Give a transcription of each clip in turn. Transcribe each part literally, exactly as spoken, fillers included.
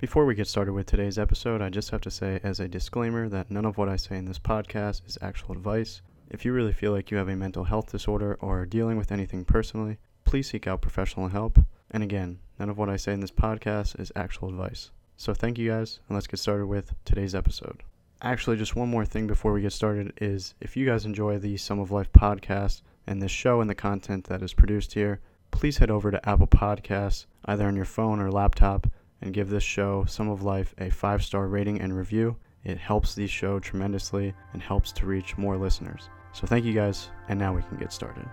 Before we get started with today's episode, I just have to say as a disclaimer that none of what I say in this podcast is actual advice. If you really feel like you have a mental health disorder or are dealing with anything personally, please seek out professional help. And again, none of what I say in this podcast is actual advice. So thank you guys, and let's get started with today's episode. Actually, just one more thing before we get started is if you guys enjoy the Sum of Life podcast and this show and the content that is produced here, please head over to Apple Podcasts, either on your phone or laptop, and give this show, Sum of Life, a five-star rating and review. It helps the show tremendously and helps to reach more listeners. So thank you guys, and now we can get started.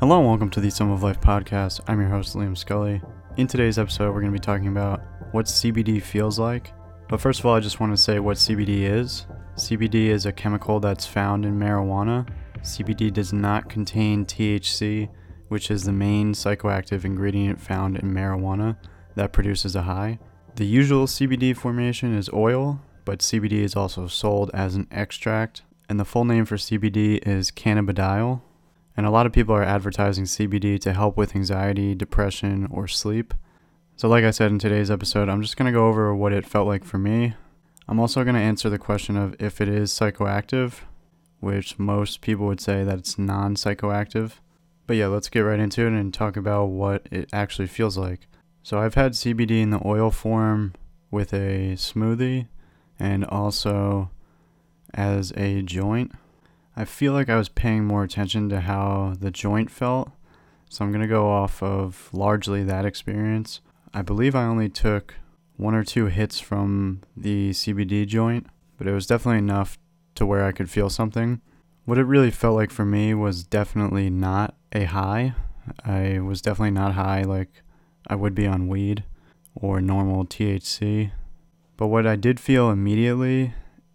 Hello and welcome to the Sum of Life podcast. I'm your host, Liam Scully. In today's episode, we're going to be talking about what C B D feels like. But first of all, I just want to say what C B D is. C B D is a chemical that's found in marijuana. C B D does not contain T H C, which is the main psychoactive ingredient found in marijuana that produces a high. The usual C B D formation is oil, but C B D is also sold as an extract. And the full name for C B D is cannabidiol. And a lot of people are advertising C B D to help with anxiety, depression, or sleep. So like I said in today's episode, I'm just going to go over what it felt like for me. I'm also going to answer the question of if it is psychoactive, which most people would say that it's non-psychoactive. But yeah, let's get right into it and talk about what it actually feels like. So I've had C B D in the oil form with a smoothie and also as a joint. I feel like I was paying more attention to how the joint felt, so I'm going to go off of largely that experience. I believe I only took one or two hits from the C B D joint, but it was definitely enough to where I could feel something. What it really felt like for me was definitely not a high. I was definitely not high like I would be on weed or normal T H C, but what I did feel immediately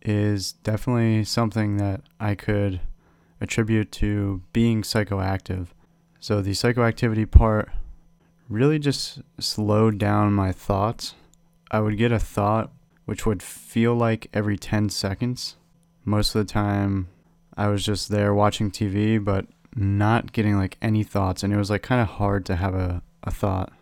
is definitely something that I could attribute to being psychoactive. So the psychoactivity part really just slowed down my thoughts. I would get a thought which would feel like every ten seconds. Most of the time I was just there watching T V but not getting like any thoughts, and it was like kind of hard to have a, a thought.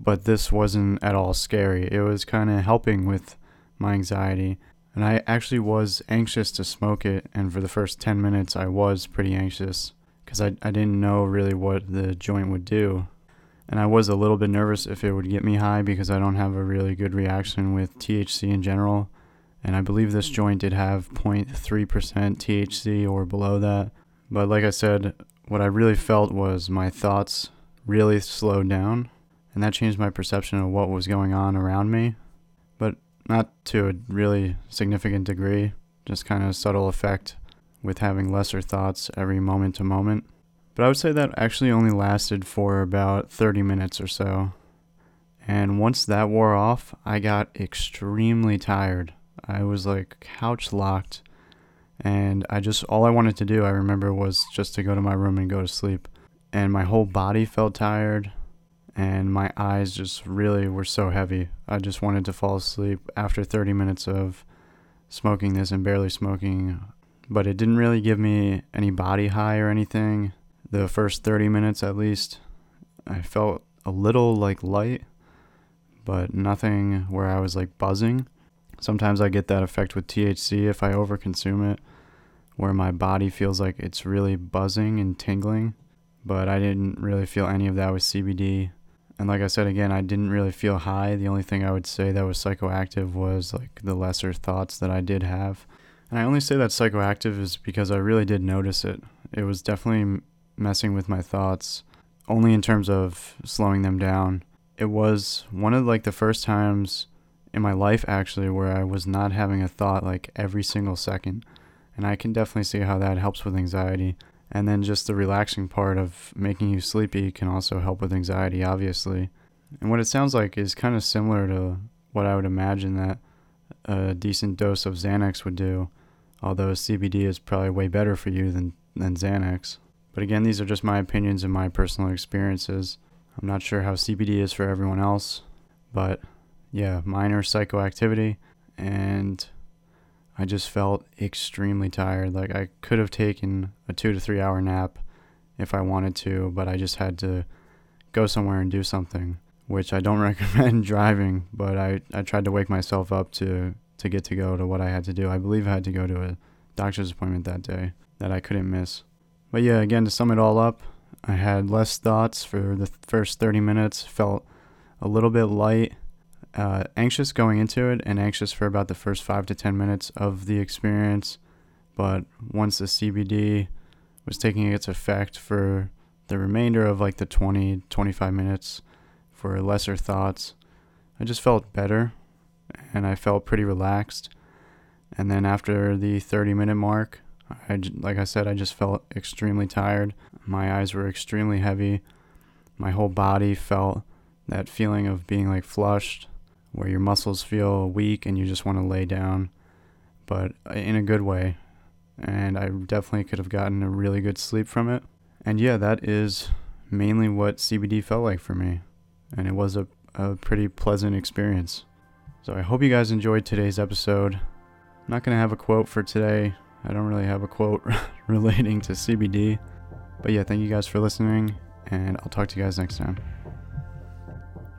But this wasn't at all scary. It was kind of helping with my anxiety. And I actually was anxious to smoke it, and for the first ten minutes I was pretty anxious because I, I didn't know really what the joint would do. And I was a little bit nervous if it would get me high because I don't have a really good reaction with T H C in general. And I believe this joint did have zero point three percent T H C or below that. But like I said, what I really felt was my thoughts really slowed down, and that changed my perception of what was going on around me. But not to a really significant degree, just kind of a subtle effect with having lesser thoughts every moment to moment. But I would say that actually only lasted for about thirty minutes or so. And once that wore off, I got extremely tired. I was like couch locked, and I just, all I wanted to do, I remember, was just to go to my room and go to sleep. And my whole body felt tired. And my eyes just really were so heavy. I just wanted to fall asleep after thirty minutes of smoking this and barely smoking. But it didn't really give me any body high or anything. The first thirty minutes at least, I felt a little like light, but nothing where I was like buzzing. Sometimes I get that effect with T H C if I overconsume it, where my body feels like it's really buzzing and tingling. But I didn't really feel any of that with C B D. And like I said, again, I didn't really feel high. The only thing I would say that was psychoactive was like the lesser thoughts that I did have. And I only say that psychoactive is because I really did notice it. It was definitely messing with my thoughts, only in terms of slowing them down. It was one of like the first times in my life actually where I was not having a thought like every single second. And I can definitely see how that helps with anxiety. And then just the relaxing part of making you sleepy can also help with anxiety, obviously. And what it sounds like is kind of similar to what I would imagine that a decent dose of Xanax would do, although C B D is probably way better for you than, than Xanax. But again, these are just my opinions and my personal experiences. I'm not sure how C B D is for everyone else, but yeah, minor psychoactivity, and I just felt extremely tired. Like, I could have taken a two to three hour nap if I wanted to, but I just had to go somewhere and do something, which I don't recommend driving, but I, I tried to wake myself up to, to get to go to what I had to do. I believe I had to go to a doctor's appointment that day that I couldn't miss. But yeah, again, to sum it all up, I had less thoughts for the first thirty minutes, felt a little bit light, uh, anxious going into it, and anxious for about the first five to ten minutes of the experience. But once the C B D was taking its effect for the remainder of like the twenty, twenty-five minutes for lesser thoughts, I just felt better and I felt pretty relaxed. And then after the thirty minute mark, I, like I said, I just felt extremely tired. My eyes were extremely heavy. My whole body felt that feeling of being like flushed, where your muscles feel weak and you just want to lay down, but in a good way. And I definitely could have gotten a really good sleep from it. And yeah, that is mainly what C B D felt like for me. And it was a, a pretty pleasant experience. So I hope you guys enjoyed today's episode. I'm not going to have a quote for today. I don't really have a quote relating to C B D. But yeah, thank you guys for listening, and I'll talk to you guys next time.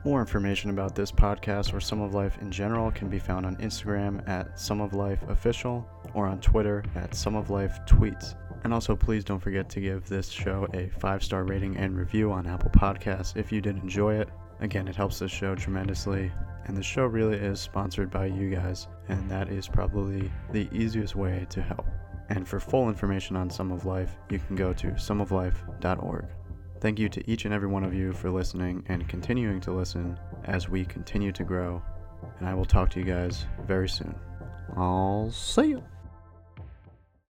More information about this podcast or Sum of Life in general can be found on Instagram at Sum of Life Official or on Twitter at Sum of Life Tweets. And also, please don't forget to give this show a five star rating and review on Apple Podcasts if you did enjoy it. Again, it helps this show tremendously, and the show really is sponsored by you guys, and that is probably the easiest way to help. And for full information on Sum of Life, you can go to sum of life dot org. Thank you to each and every one of you for listening and continuing to listen as we continue to grow, and I will talk to you guys very soon. I'll see you.